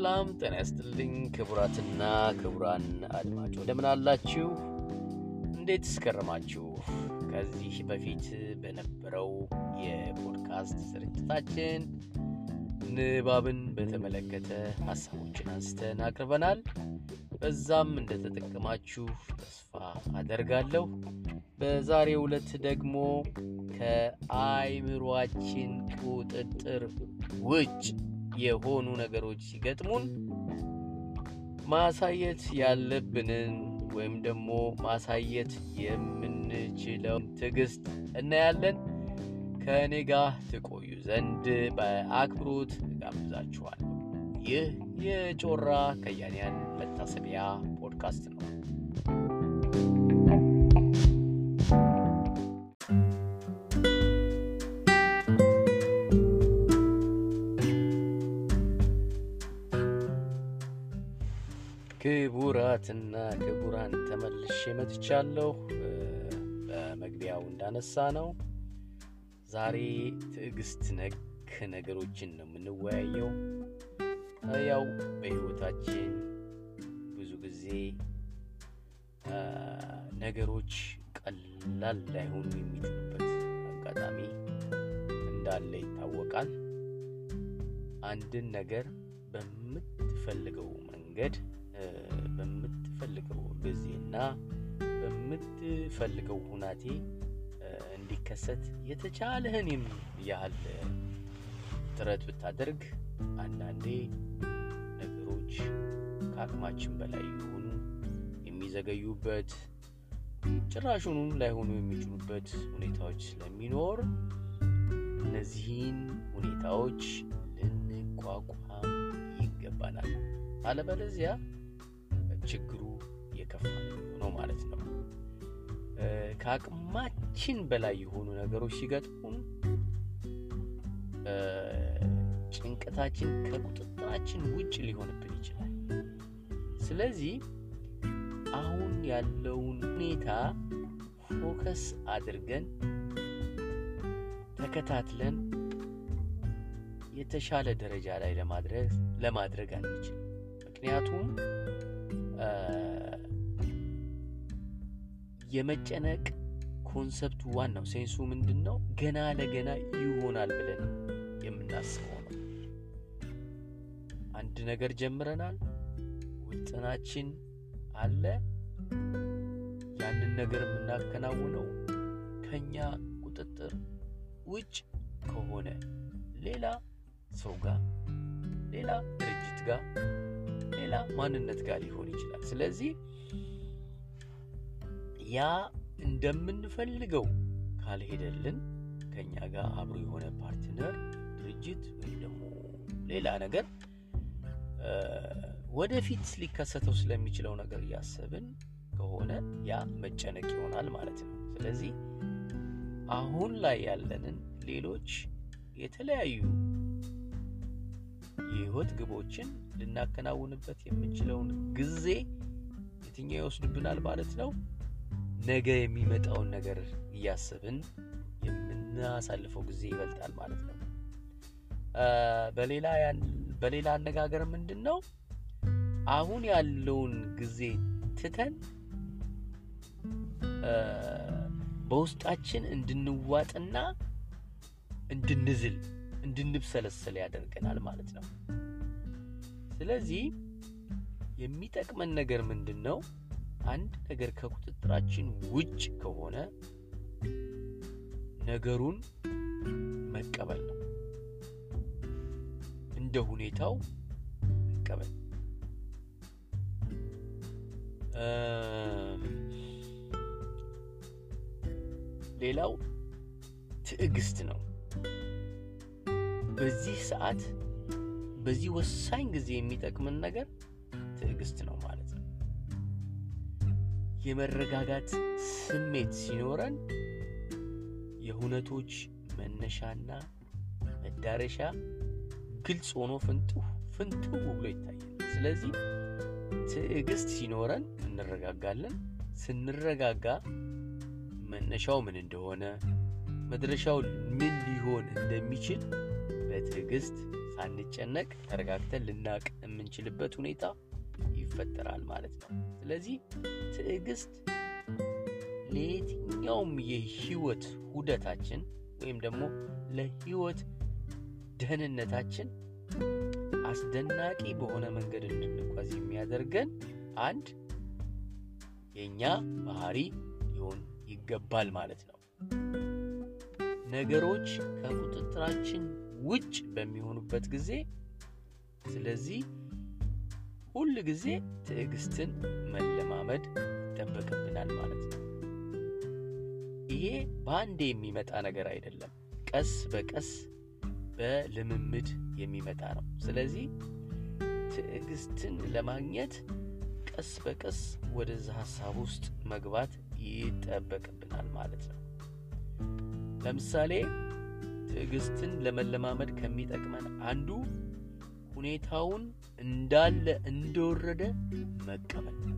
ሰላም ጤና ይስጥልኝ ክቡራትና ክቡራን አድማጮች እንደምን አላችሁ እንዴትስ ከረማችሁ ከዚህ በፊት በነበረው የፖድካስት ስርጭታችን ንባብን በተመለከተ ሐሳቦችን አንስተን አቅርበናል በዛም እንደተጠቀማችሁ ተስፋ አደርጋለሁ በዛሬው ዕለት ደግሞ ከአይምሮአችን ቁጥጥር ውጭ የሆኑ ነገሮች ሲገጥሙን ማሳየት ያለብንን ወይም ደግሞ ማሳየት የምንችለው ትግስት እናያለን ከኔ ጋር ተቆዩ ዘንድ በአክብሮት ጋብዛችኋለሁ ይህ የጮራ ከያንያን መታሰቢያ ፖድካስት ነው ክቡራትና ክቡራን ተመልሼ መጥቻለሁ በመግቢያው እንዳነሳ ነው ዛሬ ትዕግስት ነክ ነገሮችን ነው የምንወያየው ያው በህይወታችን ብዙ ጊዜ ነገሮች ቀላል ላይሆኑ የሚችሉበት አጋጣሚ እንዳለ ይታወቃል አንድን ነገር በምትፈልገው መንገድ በምትፈልገው ጊዜና በምትፈልገው ሁናቴ እንዲከሰት የተቻለህንም ያህል ጥረት ብታደርግ አንዳንዴ ነገሮች ከአቅማችን በላይ ሆኑ የሚዘገዩበት ጭራሹንም ላይሆኑ የሚችሉበት ሁኔታዎች ስለሚኖር እነዚህን ሁኔታዎች ልንቋቋም ይገባናል አለበለዚያ ችግሩ የከፋ ነው ማለት ነው ከአቅማችን በላይ የሆኑ ነገሮች ሲገጥሙን ጭንቀታችን ከቁጥጥራችን ውጭ ሊሆንብን ይችላል ስለዚህ አሁን ያለውን ሁኔታ ፎከስ አድርገን ተከታትለን የተሻለ ደረጃ ላይ ለማድረግ አንችል ምክንያቱም የመጨነቅ ኮንሰፕት ዋናው ሴንሱ ምንድነው ገና ለገና ይሆናል ብለን የምናስበው ነው አንድ ነገር ጀምረናል ውጥናችን አለ ያንን ነገር የምናከናውነው ከኛ ቁጥጥር ውጭ ከሆነ ሌላ ሰው ጋር ሌላ ድርጅት ጋር ሌላ ማንነት ጋር ሊሆን ይችላል ስለዚህ ያ እንደምንፈልገው ካልሄደልን ከኛ ጋር አብሮ የሆነ ፓርትነር ድርጅት ወይ ደግሞ ሌላ ነገር ወደፊት ሊከሰተው ስለሚችለው ነገር ያሰብን ከሆነ ያ መጨነቅ ይሆናል ማለት ነው ስለዚህ አሁን ላይ ያለንን ሌሎች የተለያዩ የህይወት ግቦችን ልናከናውንበት የምንችለውን ጊዜ የትኛው ይወስድብናል ማለት ነው ነገ የሚመጣውን ነገር እያሰብን የምናሳልፈው ጊዜ ይበልጣል ማለት ነው በሌላ አነጋገር ምንድነው አሁን ያለውን ጊዜ ትተን በውስጣችን እንድንዋጥና እንድንዝል እንድንብሰለሰል ያደርገናል ማለት ነው ስለዚህ የሚጠቅመን ነገር ምንድነው አንድ ነገር ከቁጥጥራችን ውጭ ከሆነ ነገሩን መቀበል ነው እንደ ሁኔታው መቀበል ሌላው ትዕግስት ነው በዚህ ሰዓት በዚህ ወሳኝ ጊዜ የሚጠቅመን ነገር ትዕግስት ነው ማለት ነው የመረጋጋት ስሜት ሲኖረን የሁነቶች መነሻና መዳረሻ ግልጽ ሆኖ ፍንትው ብሎ ይታያል ስለዚህ ትዕግስት ሲኖረን እንረጋጋለን ስንረጋጋ መነሻው ምን እንደሆነ መድረሻው ምን ሊሆን እንደሚችል በትዕግስት ሳንጨነቅ ተረጋግተን ልናቅ የምንችልበት ሁኔታ ይፈጠራል ማለት ነው። ስለዚህ ትዕግስት ለየትኛውም የህይወት ሁደታችን ወይም ደግሞ ለህይወት ደህንነታችን አስደናቂ በሆነ መንገድ እንድንጓዝ የሚያደርገን አንድ የኛ ባህሪ ሊሆን ይገባል ማለት ነው። ነገሮች ከቁጥጥራችን ውጭ በሚሆኑበት ጊዜ ስለዚህ ሁሉ ጊዜ ትዕግስትን መለማመድ ይጠበቅብናል ማለት ነው። ይሄ በአንዴ የሚመጣ ነገር አይደለም፣ ቀስ በቀስ በልምምድ የሚመጣ ነው። ስለዚህ ትዕግስትን ለማግኘት ቀስ በቀስ ወደዛ ሐሳብ ውስጥ መግባት ይጠበቅብናል ማለት ነው። ለምሳሌ ትዕግስትን ለመለማመድ ከሚጠቅመን አንዱ ሁኔታውን እንዳለ እንደወረደ መቀበል ነው።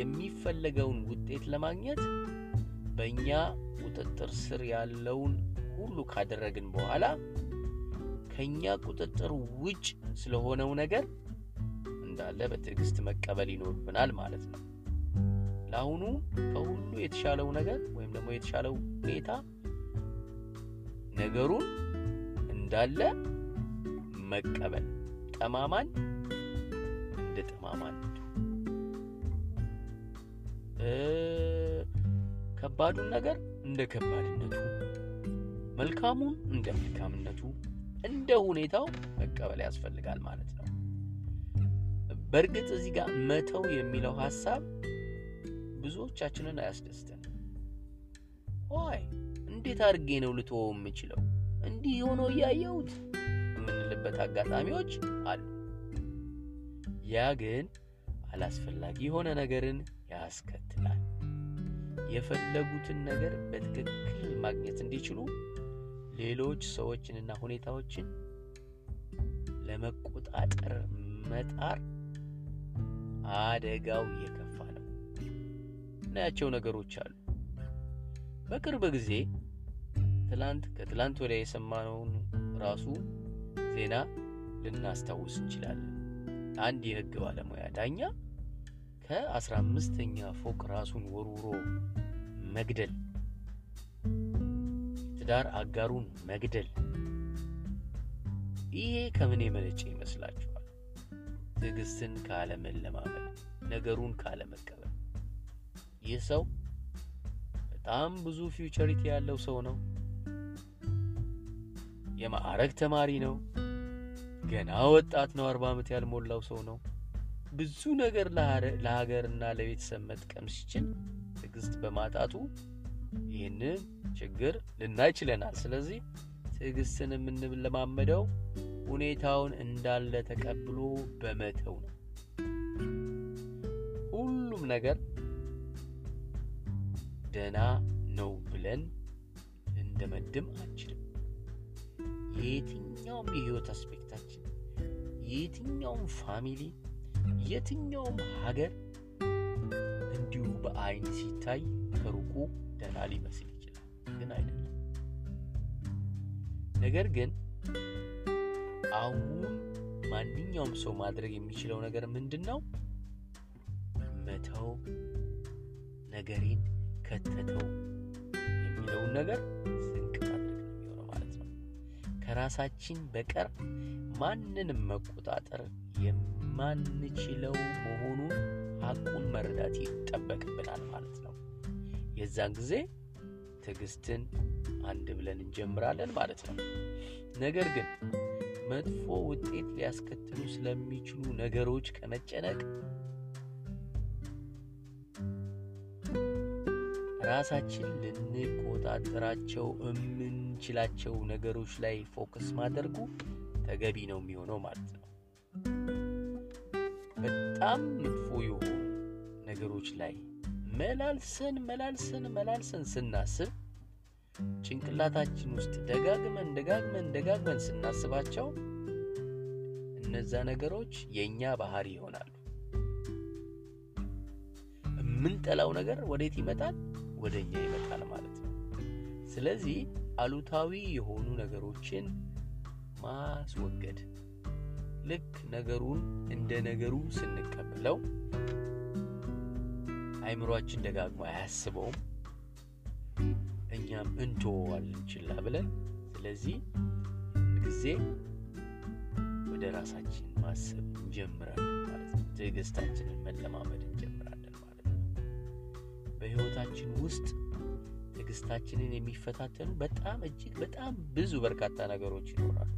የሚፈለገውን ውጤት ለማግኘት በእኛ ቁጥጥር ስር ያለውን ሁሉ ካደረግን በኋላ ከእኛ ቁጥጥር ውጭ ስለሆነው ነገር እንዳለ በትዕግስት መቀበል ይኖርብናል ማለት ነው። ለአሁኑ ከሁሉ የተሻለው ነገር ወይም ደግሞ የተሻለው ሁኔታ ነገሩን እንዳለ መቀበል፣ ጠማማን እንደ ጠማማን፣ ከባዱን ነገር እንደ ከባድነቱ፣ መልካሙን እንደ መልካምነቱ፣ እንደ ሁኔታው መቀበል ያስፈልጋል ማለት ነው። በእርግጥ እዚህ ጋር መተው የሚለው ሐሳብ ብዙዎቻችንን አያስደስተንም። ኦይ እንዴት አድርጌ ነው ልተወው የምችለው? እንዲህ ሆኖ ያየሁት የምንልበት አጋጣሚዎች አሉ። ያ ግን አላስፈላጊ የሆነ ነገርን ያስከትላል። የፈለጉትን ነገር በትክክል ማግኘት እንዲችሉ ሌሎች ሰዎችንና ሁኔታዎችን ለመቆጣጠር መጣር አደጋው የከፋ ነው። እናያቸው ነገሮች አሉ። በቅርብ ጊዜ ከትላንት ወዲያ የሰማነውን ራሱ ዜና ልናስታውስ እንችላለን። አንድ የህግ ባለሙያ ዳኛ ከ15ኛ ፎቅ ራሱን ወርውሮ መግደል፣ ትዳር አጋሩን መግደል፣ ይሄ ከምን የመነጨ ይመስላችኋል? ትዕግስትን ካለመለማመድ፣ ነገሩን ካለመቀበል። ይህ ሰው በጣም ብዙ ፊውቸሪቲ ያለው ሰው ነው። የማዕረግ ተማሪ ነው። ገና ወጣት ነው። 40 ዓመት ያልሞላው ሰው ነው። ብዙ ነገር ለሀገርና ለቤተሰብ መጥቀም ሲችል ትዕግስት በማጣቱ ይህንን ችግር ልናይ ችለናል። ስለዚህ ትዕግስትን የምንለማመደው ሁኔታውን እንዳለ ተቀብሎ በመተው ነው። ሁሉም ነገር ደህና ነው ብለን እንደመድም አንችልም። የትኛውም የህይወት አስፔክታችን፣ የትኛውም ፋሚሊ፣ የትኛውም ሀገር እንዲሁ በአይን ሲታይ ከሩቁ ደህና ሊመስል ይችላል፣ ግን አይደለም። ነገር ግን አሁን ማንኛውም ሰው ማድረግ የሚችለው ነገር ምንድነው? መተው፣ ነገሬን ከተተው የሚለውን ነገር ስንቅ ማድረግ ነው የሚሆነው ማለት ነው። ከራሳችን በቀር ማንንም መቆጣጠር የማንችለው መሆኑን አቁን መረዳት ይጠበቅብናል ማለት ነው። የዛን ጊዜ ትዕግስትን አንድ ብለን እንጀምራለን ማለት ነው። ነገር ግን መጥፎ ውጤት ሊያስከትሉ ስለሚችሉ ነገሮች ከመጨነቅ ራሳችን ልንቆጣጠራቸው የምንችላቸው ነገሮች ላይ ፎከስ ማድረጉ ተገቢ ነው የሚሆነው ማለት ነው። በጣም መጥፎ የሆኑ ነገሮች ላይ መላልሰን ስናስብ፣ ጭንቅላታችን ውስጥ ደጋግመን ስናስባቸው እነዛ ነገሮች የኛ ባህሪ ይሆናሉ። የምንጠላው ነገር ወዴት ይመጣል? ወደኛ ይመጣል ማለት ነው። ስለዚህ አሉታዊ የሆኑ ነገሮችን ማስወገድ። ልክ ነገሩን እንደ ነገሩ ስንቀበለው አይምሮአችን ደጋግሞ አያስበውም፣ እኛም እንተወዋለን ችላ ብለን። ስለዚህ ጊዜ ወደ ራሳችን ማሰብ እንጀምራለን ማለት ነው። ትዕግስታችንን መለማመድ እንጀምራለን ማለት ነው። በህይወታችን ውስጥ ትዕግስታችንን የሚፈታተኑ እጅግ በጣም ብዙ በርካታ ነገሮች ይኖራሉ።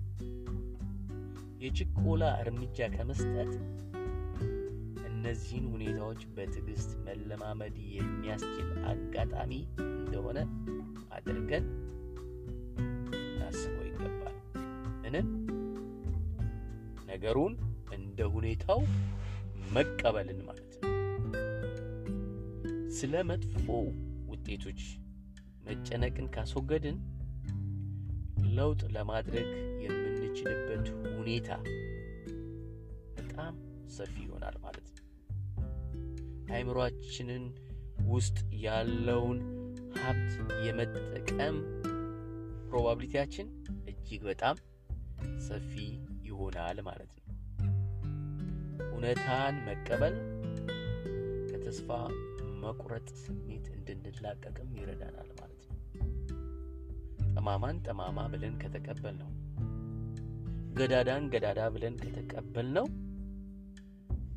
የችኮላ እርምጃ ከመስጠት እነዚህን ሁኔታዎች በትዕግስት መለማመድ የሚያስችል አጋጣሚ እንደሆነ አድርገን እናስበው ይገባል። እንን ነገሩን እንደ ሁኔታው መቀበልን ማለት ነው። ስለ መጥፎ ውጤቶች መጨነቅን ካስወገድን ለውጥ ለማድረግ የምንችልበት ሁኔታ በጣም ሰፊ ይሆናል ማለት ነው። አይምሮአችንን ውስጥ ያለውን ሀብት የመጠቀም ፕሮባቢሊቲያችን እጅግ በጣም ሰፊ ይሆናል ማለት ነው። እውነታን መቀበል ከተስፋ መቁረጥ ስሜት እንድንላቀቅም ይረዳናል ማለት ነው። ጠማማን ጠማማ ብለን ከተቀበልነው፣ ገዳዳን ገዳዳ ብለን ከተቀበልነው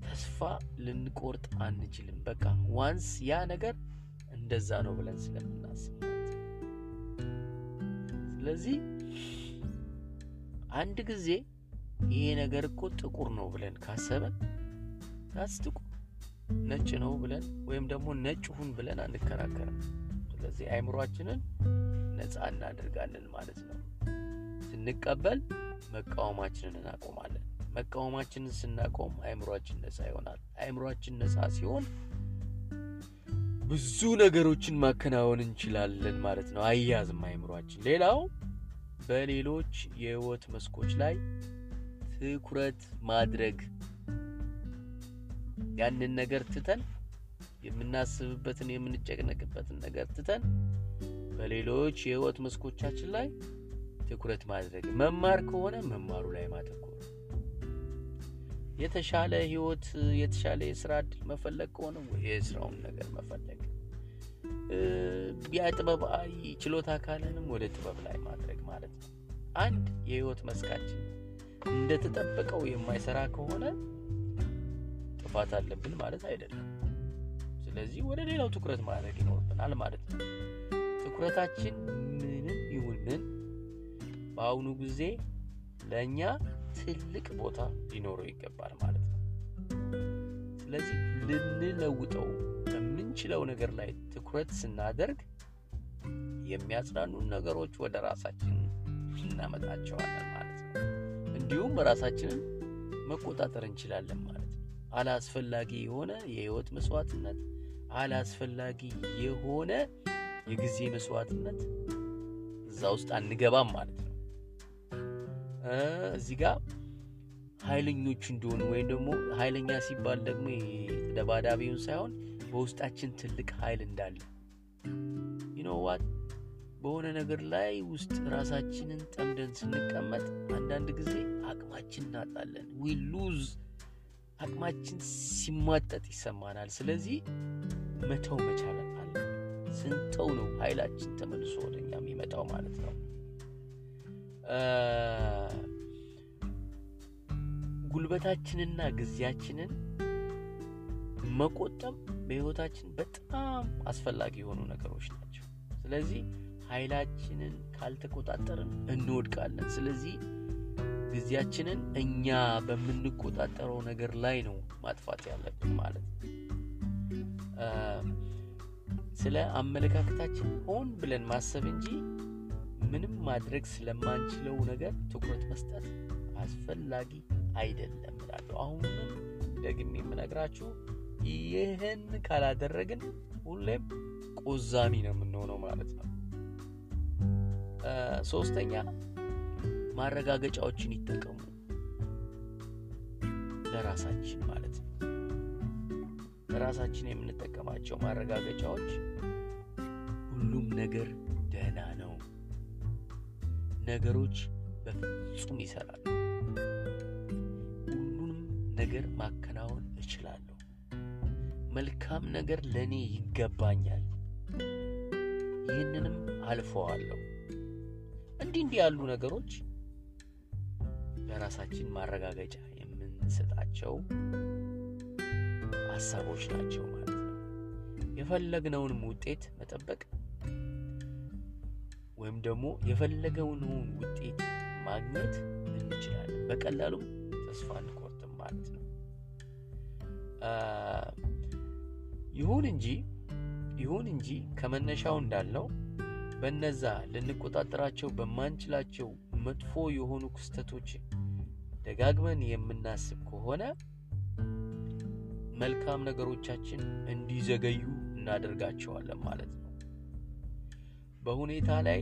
ተስፋ ልንቆርጥ አንችልም። በቃ ዋንስ ያ ነገር እንደዛ ነው ብለን ስለምናስብ ማለት ነው። ስለዚህ አንድ ጊዜ ይሄ ነገር እኮ ጥቁር ነው ብለን ካሰብን ጥቁር ነጭ ነው ብለን ወይም ደግሞ ነጭ ሁን ብለን አንከራከርም። ስለዚህ አይምሮአችንን ነፃ እናደርጋለን ማለት ነው። ስንቀበል መቃወማችንን እናቆማለን። መቃወማችንን ስናቆም አይምሮአችን ነፃ ይሆናል። አይምሮአችን ነፃ ሲሆን ብዙ ነገሮችን ማከናወን እንችላለን ማለት ነው። አያዝም አይምሮአችን። ሌላው በሌሎች የህይወት መስኮች ላይ ትኩረት ማድረግ፣ ያንን ነገር ትተን የምናስብበትን የምንጨነቅበትን ነገር ትተን በሌሎች የህይወት መስኮቻችን ላይ ትኩረት ማድረግ። መማር ከሆነ መማሩ ላይ ማተኮር፣ የተሻለ ህይወት የተሻለ የስራ እድል መፈለግ ከሆነ የስራውን ነገር መፈለግ፣ የጥበብ ችሎታ ካለንም ወደ ጥበብ ላይ ማድረግ ማለት ነው። አንድ የህይወት መስካችን እንደተጠበቀው የማይሰራ ከሆነ ጥፋት አለብን ማለት አይደለም። ስለዚህ ወደ ሌላው ትኩረት ማድረግ ይኖርብናል ማለት ነው። ትኩረታችን ምንም ይሁንን በአሁኑ ጊዜ ለእኛ ትልቅ ቦታ ሊኖረው ይገባል ማለት ነው። ስለዚህ ልንለውጠው የምንችለው ነገር ላይ ትኩረት ስናደርግ የሚያጽናኑ ነገሮች ወደ ራሳችን እናመጣቸዋለን ማለት ነው። እንዲሁም ራሳችንን መቆጣጠር እንችላለን ማለት ነው። አላስፈላጊ የሆነ የህይወት መስዋዕትነት፣ አላስፈላጊ የሆነ የጊዜ መስዋዕትነት እዛ ውስጥ አንገባም ማለት ነው። እዚህ ጋር ኃይለኞች እንደሆኑ ወይም ደግሞ ኃይለኛ ሲባል ደግሞ ተደባዳቢውን ሳይሆን በውስጣችን ትልቅ ኃይል እንዳለ በሆነ ነገር ላይ ውስጥ ራሳችንን ጠምደን ስንቀመጥ አንዳንድ ጊዜ አቅማችን እናጣለን። we lose አቅማችን ሲሟጠጥ ይሰማናል። ስለዚህ መተው መቻል አለብን። ስንተው ነው ኃይላችን ተመልሶ ወደኛ የሚመጣው ማለት ነው። ጉልበታችንና ግዚያችንን መቆጠብ በህይወታችን በጣም አስፈላጊ የሆኑ ነገሮች ናቸው። ስለዚህ ኃይላችንን ካልተቆጣጠርን እንወድቃለን። ስለዚህ ግዚያችንን እኛ በምንቆጣጠረው ነገር ላይ ነው ማጥፋት ያለብን ማለት ነው። ስለ አመለካከታችን ሆን ብለን ማሰብ እንጂ ምንም ማድረግ ስለማንችለው ነገር ትኩረት መስጠት አስፈላጊ አይደለም እላለሁ። አሁንም ደግሜ የምነግራችሁ ይህን ካላደረግን ሁሌም ቆዛሚ ነው የምንሆነው ማለት ነው። ሶስተኛ ማረጋገጫዎችን ይጠቀሙ ለራሳችን ማለት ነው። ለራሳችን የምንጠቀማቸው ማረጋገጫዎች ሁሉም ነገር ደህና ነው፣ ነገሮች በፍጹም ይሰራሉ። ሁሉንም ነገር ማከናወን እችላለሁ። መልካም ነገር ለኔ ይገባኛል። ይህንንም አልፈዋለሁ። እንዲህ ያሉ ነገሮች ለራሳችን ማረጋገጫ የምንሰጣቸው ሐሳቦች ናቸው ማለት ነው። የፈለግነውን ውጤት መጠበቅ ወይም ደግሞ የፈለገውን ውጤት ማግኘት እንችላለን። በቀላሉ ተስፋ አንቆርጥም ማለት ነው። ይሁን እንጂ ከመነሻው እንዳለው በነዛ ልንቆጣጠራቸው በማንችላቸው መጥፎ የሆኑ ክስተቶች ደጋግመን የምናስብ ከሆነ መልካም ነገሮቻችን እንዲዘገዩ እናደርጋቸዋለን ማለት ነው። በሁኔታ ላይ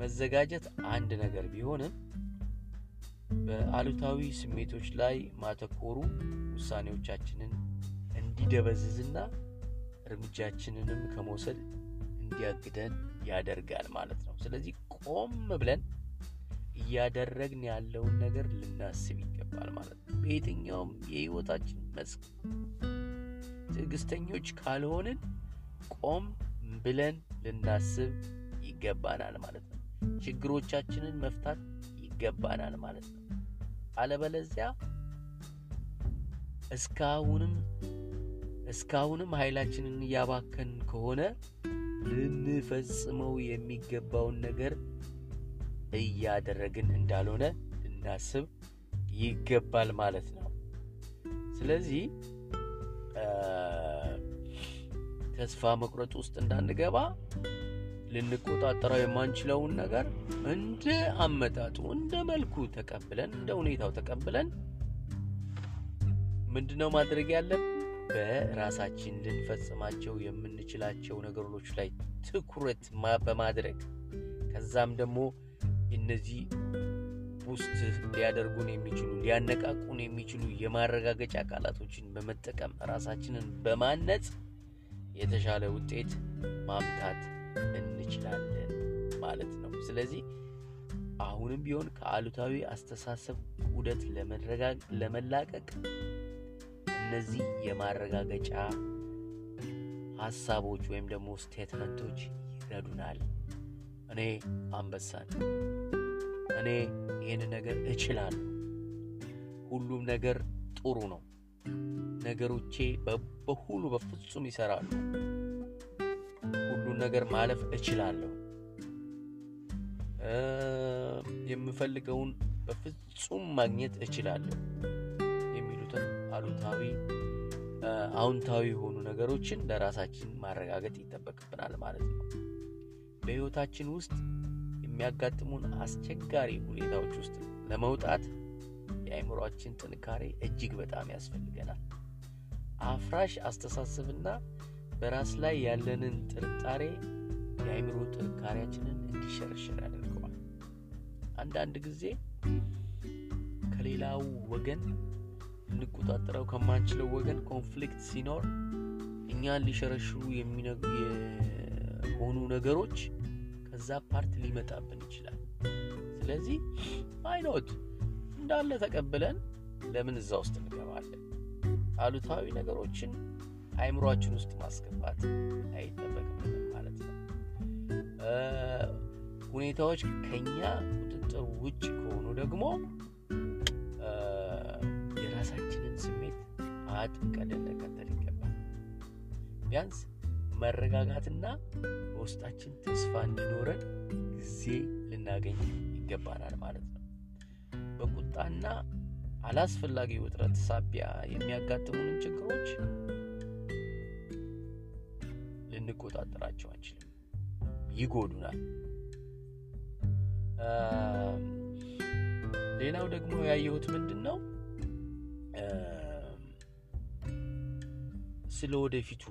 መዘጋጀት አንድ ነገር ቢሆንም በአሉታዊ ስሜቶች ላይ ማተኮሩ ውሳኔዎቻችንን እንዲደበዝዝና እርምጃችንንም ከመውሰድ እንዲያግደን ያደርጋል ማለት ነው። ስለዚህ ቆም ብለን እያደረግን ያለውን ነገር ልናስብ ይገባል ማለት ነው። በየትኛውም የህይወታችን መስክ ትዕግስተኞች ካልሆንን ቆም ብለን ልናስብ ይገባናል ማለት ነው። ችግሮቻችንን መፍታት ይገባናል ማለት ነው። አለበለዚያ እስካሁንም ኃይላችንን እያባከን ከሆነ ልንፈጽመው የሚገባውን ነገር እያደረግን እንዳልሆነ ልናስብ ይገባል ማለት ነው። ስለዚህ ተስፋ መቁረጥ ውስጥ እንዳንገባ ልንቆጣጠረው የማንችለውን ነገር እንደ አመጣጡ እንደ መልኩ ተቀብለን እንደ ሁኔታው ተቀብለን ምንድነው ማድረግ ያለብን? በራሳችን ልንፈጽማቸው የምንችላቸው ነገሮች ላይ ትኩረት በማድረግ ከዛም ደግሞ እነዚህ ውስጥ ሊያደርጉን የሚችሉ ሊያነቃቁን የሚችሉ የማረጋገጫ ቃላቶችን በመጠቀም ራሳችንን በማነጽ የተሻለ ውጤት ማምጣት እንችላለን ማለት ነው። ስለዚህ አሁንም ቢሆን ከአሉታዊ አስተሳሰብ ዑደት ለመላቀቅ እነዚህ የማረጋገጫ ሐሳቦች ወይም ደግሞ ስቴትመንቶች ይረዱናል። እኔ አንበሳ ነኝ፣ እኔ ይሄን ነገር እችላለሁ፣ ሁሉም ነገር ጥሩ ነው፣ ነገሮቼ በሁሉ በፍጹም ይሰራሉ፣ ሁሉን ነገር ማለፍ እችላለሁ፣ የምፈልገውን በፍጹም ማግኘት እችላለሁ የሚሉትን አዎንታዊ የሆኑ ነገሮችን ለራሳችን ማረጋገጥ ይጠበቅብናል ማለት ነው። በህይወታችን ውስጥ የሚያጋጥሙን አስቸጋሪ ሁኔታዎች ውስጥ ለመውጣት የአእምሮአችን ጥንካሬ እጅግ በጣም ያስፈልገናል። አፍራሽ አስተሳሰብና በራስ ላይ ያለንን ጥርጣሬ የአእምሮ ጥንካሬያችንን እንዲሸረሸር ያደርገዋል። አንዳንድ ጊዜ ከሌላው ወገን እንቆጣጠረው ከማንችለው ወገን ኮንፍሊክት ሲኖር እኛን ሊሸረሽሩ የሆኑ ነገሮች ከዛ ፓርት ሊመጣብን ይችላል። ስለዚህ አይኖት እንዳለ ተቀበለን ለምን እዛ ውስጥ እንገባለን? አሉታዊ ነገሮችን አይምሮአችን ውስጥ ማስገባት አይጠበቅብንም ማለት ነው። ሁኔታዎች ከኛ ቁጥጥር ውጭ ከሆኑ ደግሞ የራሳችንን ስሜት አጥብቀን ልንከተል ይገባል። ቢያንስ መረጋጋትና በውስጣችን ተስፋ እንዲኖረን ጊዜ ልናገኝ ይገባናል ማለት ነው። በቁጣና አላስፈላጊ ውጥረት ሳቢያ የሚያጋጥሙንን ችግሮች ልንቆጣጠራቸው አንችልም፣ ይጎዱናል። ሌላው ደግሞ ያየሁት ምንድነው ስለ ወደፊቱ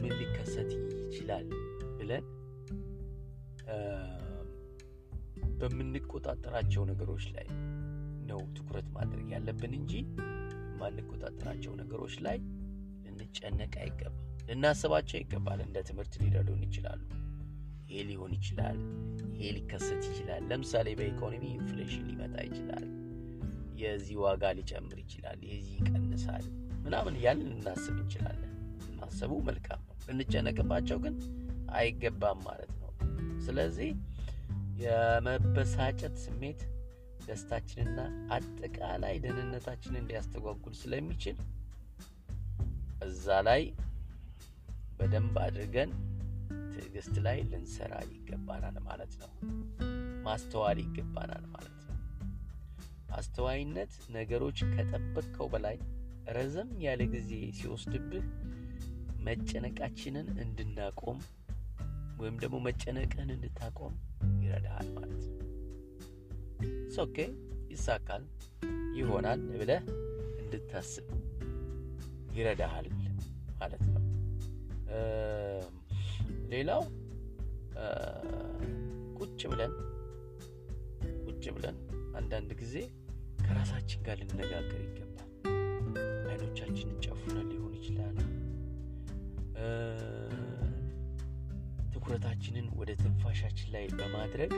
ምን ሊከሰት ይችላል ብለን በምንቆጣጠራቸው ነገሮች ላይ ነው ትኩረት ማድረግ ያለብን እንጂ በማንቆጣጠራቸው ነገሮች ላይ ልንጨነቅ አይገባም። ልናስባቸው ይገባል። እንደ ትምህርት ሊረዱን ይችላሉ። ሊሆን ይችላል፣ ሊከሰት ይችላል። ለምሳሌ በኢኮኖሚ ኢንፍሌሽን ሊመጣ ይችላል፣ የዚህ ዋጋ ሊጨምር ይችላል፣ የዚህ ይቀንሳል ምናምን ያንን እናስብ እንችላለን። ማሰቡ መልካም ነው፣ እንጨነቅባቸው ግን አይገባም ማለት ነው። ስለዚህ የመበሳጨት ስሜት ደስታችንና አጠቃላይ ደህንነታችንን ሊያስተጓጉል ስለሚችል እዛ ላይ በደንብ አድርገን ትዕግስት ላይ ልንሰራ ይገባናል ማለት ነው። ማስተዋል ይገባናል ማለት ነው። አስተዋይነት ነገሮች ከጠበቅከው በላይ ረዘም ያለ ጊዜ ሲወስድብህ መጨነቃችንን እንድናቆም ወይም ደግሞ መጨነቅህን እንድታቆም ይረዳሃል ማለት ነው። ኦኬ ይሳካል ይሆናል ብለህ እንድታስብ ይረዳሃል ማለት ነው። ሌላው ቁጭ ብለን አንዳንድ ጊዜ ከራሳችን ጋር ልንነጋገር ይገባል። አይኖቻችንን ጨፍነን ሊሆን ይችላል። ትኩረታችንን ወደ ትንፋሻችን ላይ በማድረግ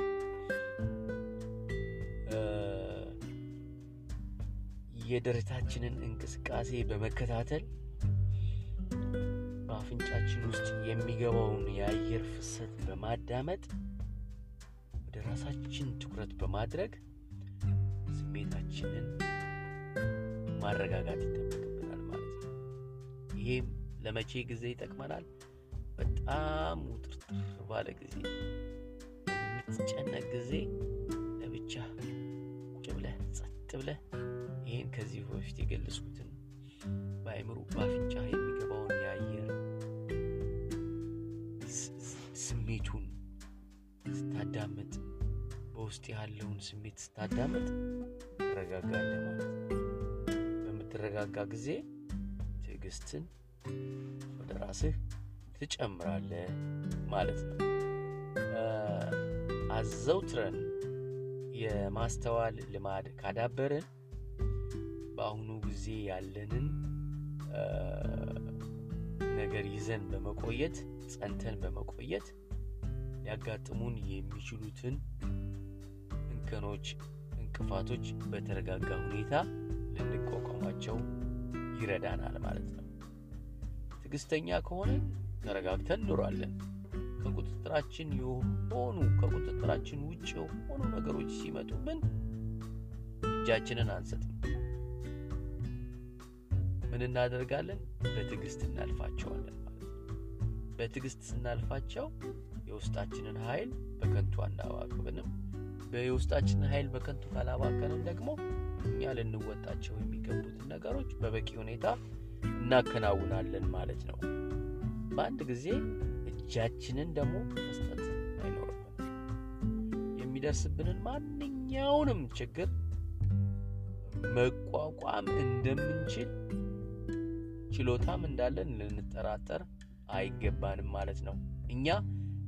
የደረታችንን እንቅስቃሴ በመከታተል በአፍንጫችን ውስጥ የሚገባውን የአየር ፍሰት በማዳመጥ ወደ ራሳችን ትኩረት በማድረግ ስሜታችንን ማረጋጋት ይጠበቅብናል ማለት ነው። ይህም ለመቼ ጊዜ ይጠቅመናል? በጣም ውጥርጥር ባለ ጊዜ፣ የምትጨነቅ ጊዜ ለብቻ ቁጭ ብለህ ጸጥ ብለህ ይህን ከዚህ በፊት የገለጽኩትን በአእምሮ በአፍንጫ የሚገባውን የአየር ስሜቱን ስታዳምጥ፣ በውስጥ ያለውን ስሜት ስታዳምጥ ትረጋጋለህ ማለት ነው። በምትረጋጋ ጊዜ ትዕግስትን ወደ ራስህ ትጨምራለህ ማለት ነው። አዘውትረን የማስተዋል ልማድ ካዳበርን በአሁኑ ጊዜ ያለንን ነገር ይዘን በመቆየት ጸንተን በመቆየት ሊያጋጥሙን የሚችሉትን እንከኖች፣ እንቅፋቶች በተረጋጋ ሁኔታ ልንቋቋማቸው ይረዳናል ማለት ነው። ትዕግስተኛ ከሆነን ተረጋግተን እንኖራለን። ከቁጥጥራችን ውጭ የሆኑ ነገሮች ሲመጡብን እጃችንን አንሰጥም። ምን እናደርጋለን? በትዕግስት እናልፋቸዋለን ማለት ነው። በትዕግስት ስናልፋቸው የውስጣችንን ኃይል በከንቱ አናባክንም። የውስጣችንን ኃይል በከንቱ ካላባከንን ደግሞ እኛ ልንወጣቸው የሚገቡትን ነገሮች በበቂ ሁኔታ እናከናውናለን ማለት ነው። በአንድ ጊዜ እጃችንን ደግሞ መስጠት አይኖርብንም። የሚደርስብንን ማንኛውንም ችግር መቋቋም እንደምንችል ችሎታም እንዳለን ልንጠራጠር አይገባንም ማለት ነው። እኛ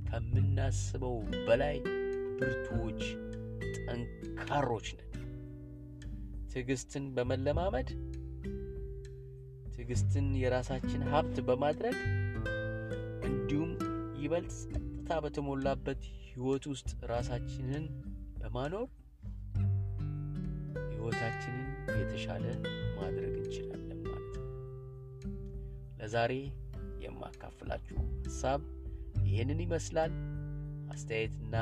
ከምናስበው በላይ ብርቱዎች፣ ጠንካሮች ነን። ትዕግስትን በመለማመድ ትዕግስትን የራሳችን ሀብት በማድረግ እንዲሁም ይበልጥ ጸጥታ በተሞላበት ህይወት ውስጥ ራሳችንን በማኖር ህይወታችንን የተሻለ ማድረግ እንችላለን ማለት ነው። ለዛሬ የማካፍላችሁ ሀሳብ ይህንን ይመስላል። አስተያየትና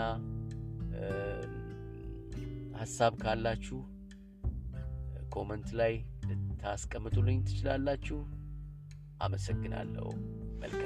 ሀሳብ ካላችሁ ኮመንት ላይ ልታስቀምጡልኝ ትችላላችሁ። አመሰግናለሁ። መልካም